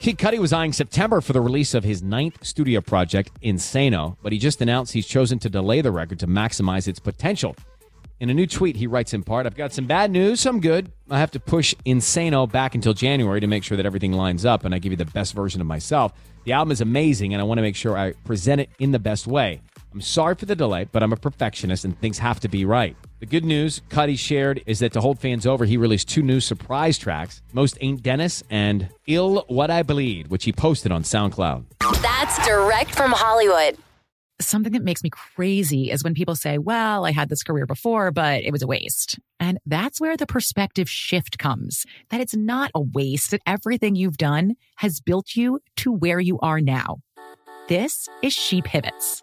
Kid Cudi was eyeing September for the release of his 9th studio project, Insano, but he just announced he's chosen to delay the record to maximize its potential. In a new tweet, he writes in part, "I've got some bad news, some good. I have to push Insano back until January to make sure that everything lines up and I give you the best version of myself. The album is amazing and I want to make sure I present it in the best way. I'm sorry for the delay, but I'm a perfectionist and things have to be right." The good news Cudi shared is that to hold fans over, he released 2 new surprise tracks, Most Ain't Dennis and Ill What I Bleed, which he posted on SoundCloud. That's direct from Hollywood. Something that makes me crazy is when people say, well, I had this career before, but it was a waste. And that's where the perspective shift comes, that it's not a waste, that everything you've done has built you to where you are now. This is She Pivots,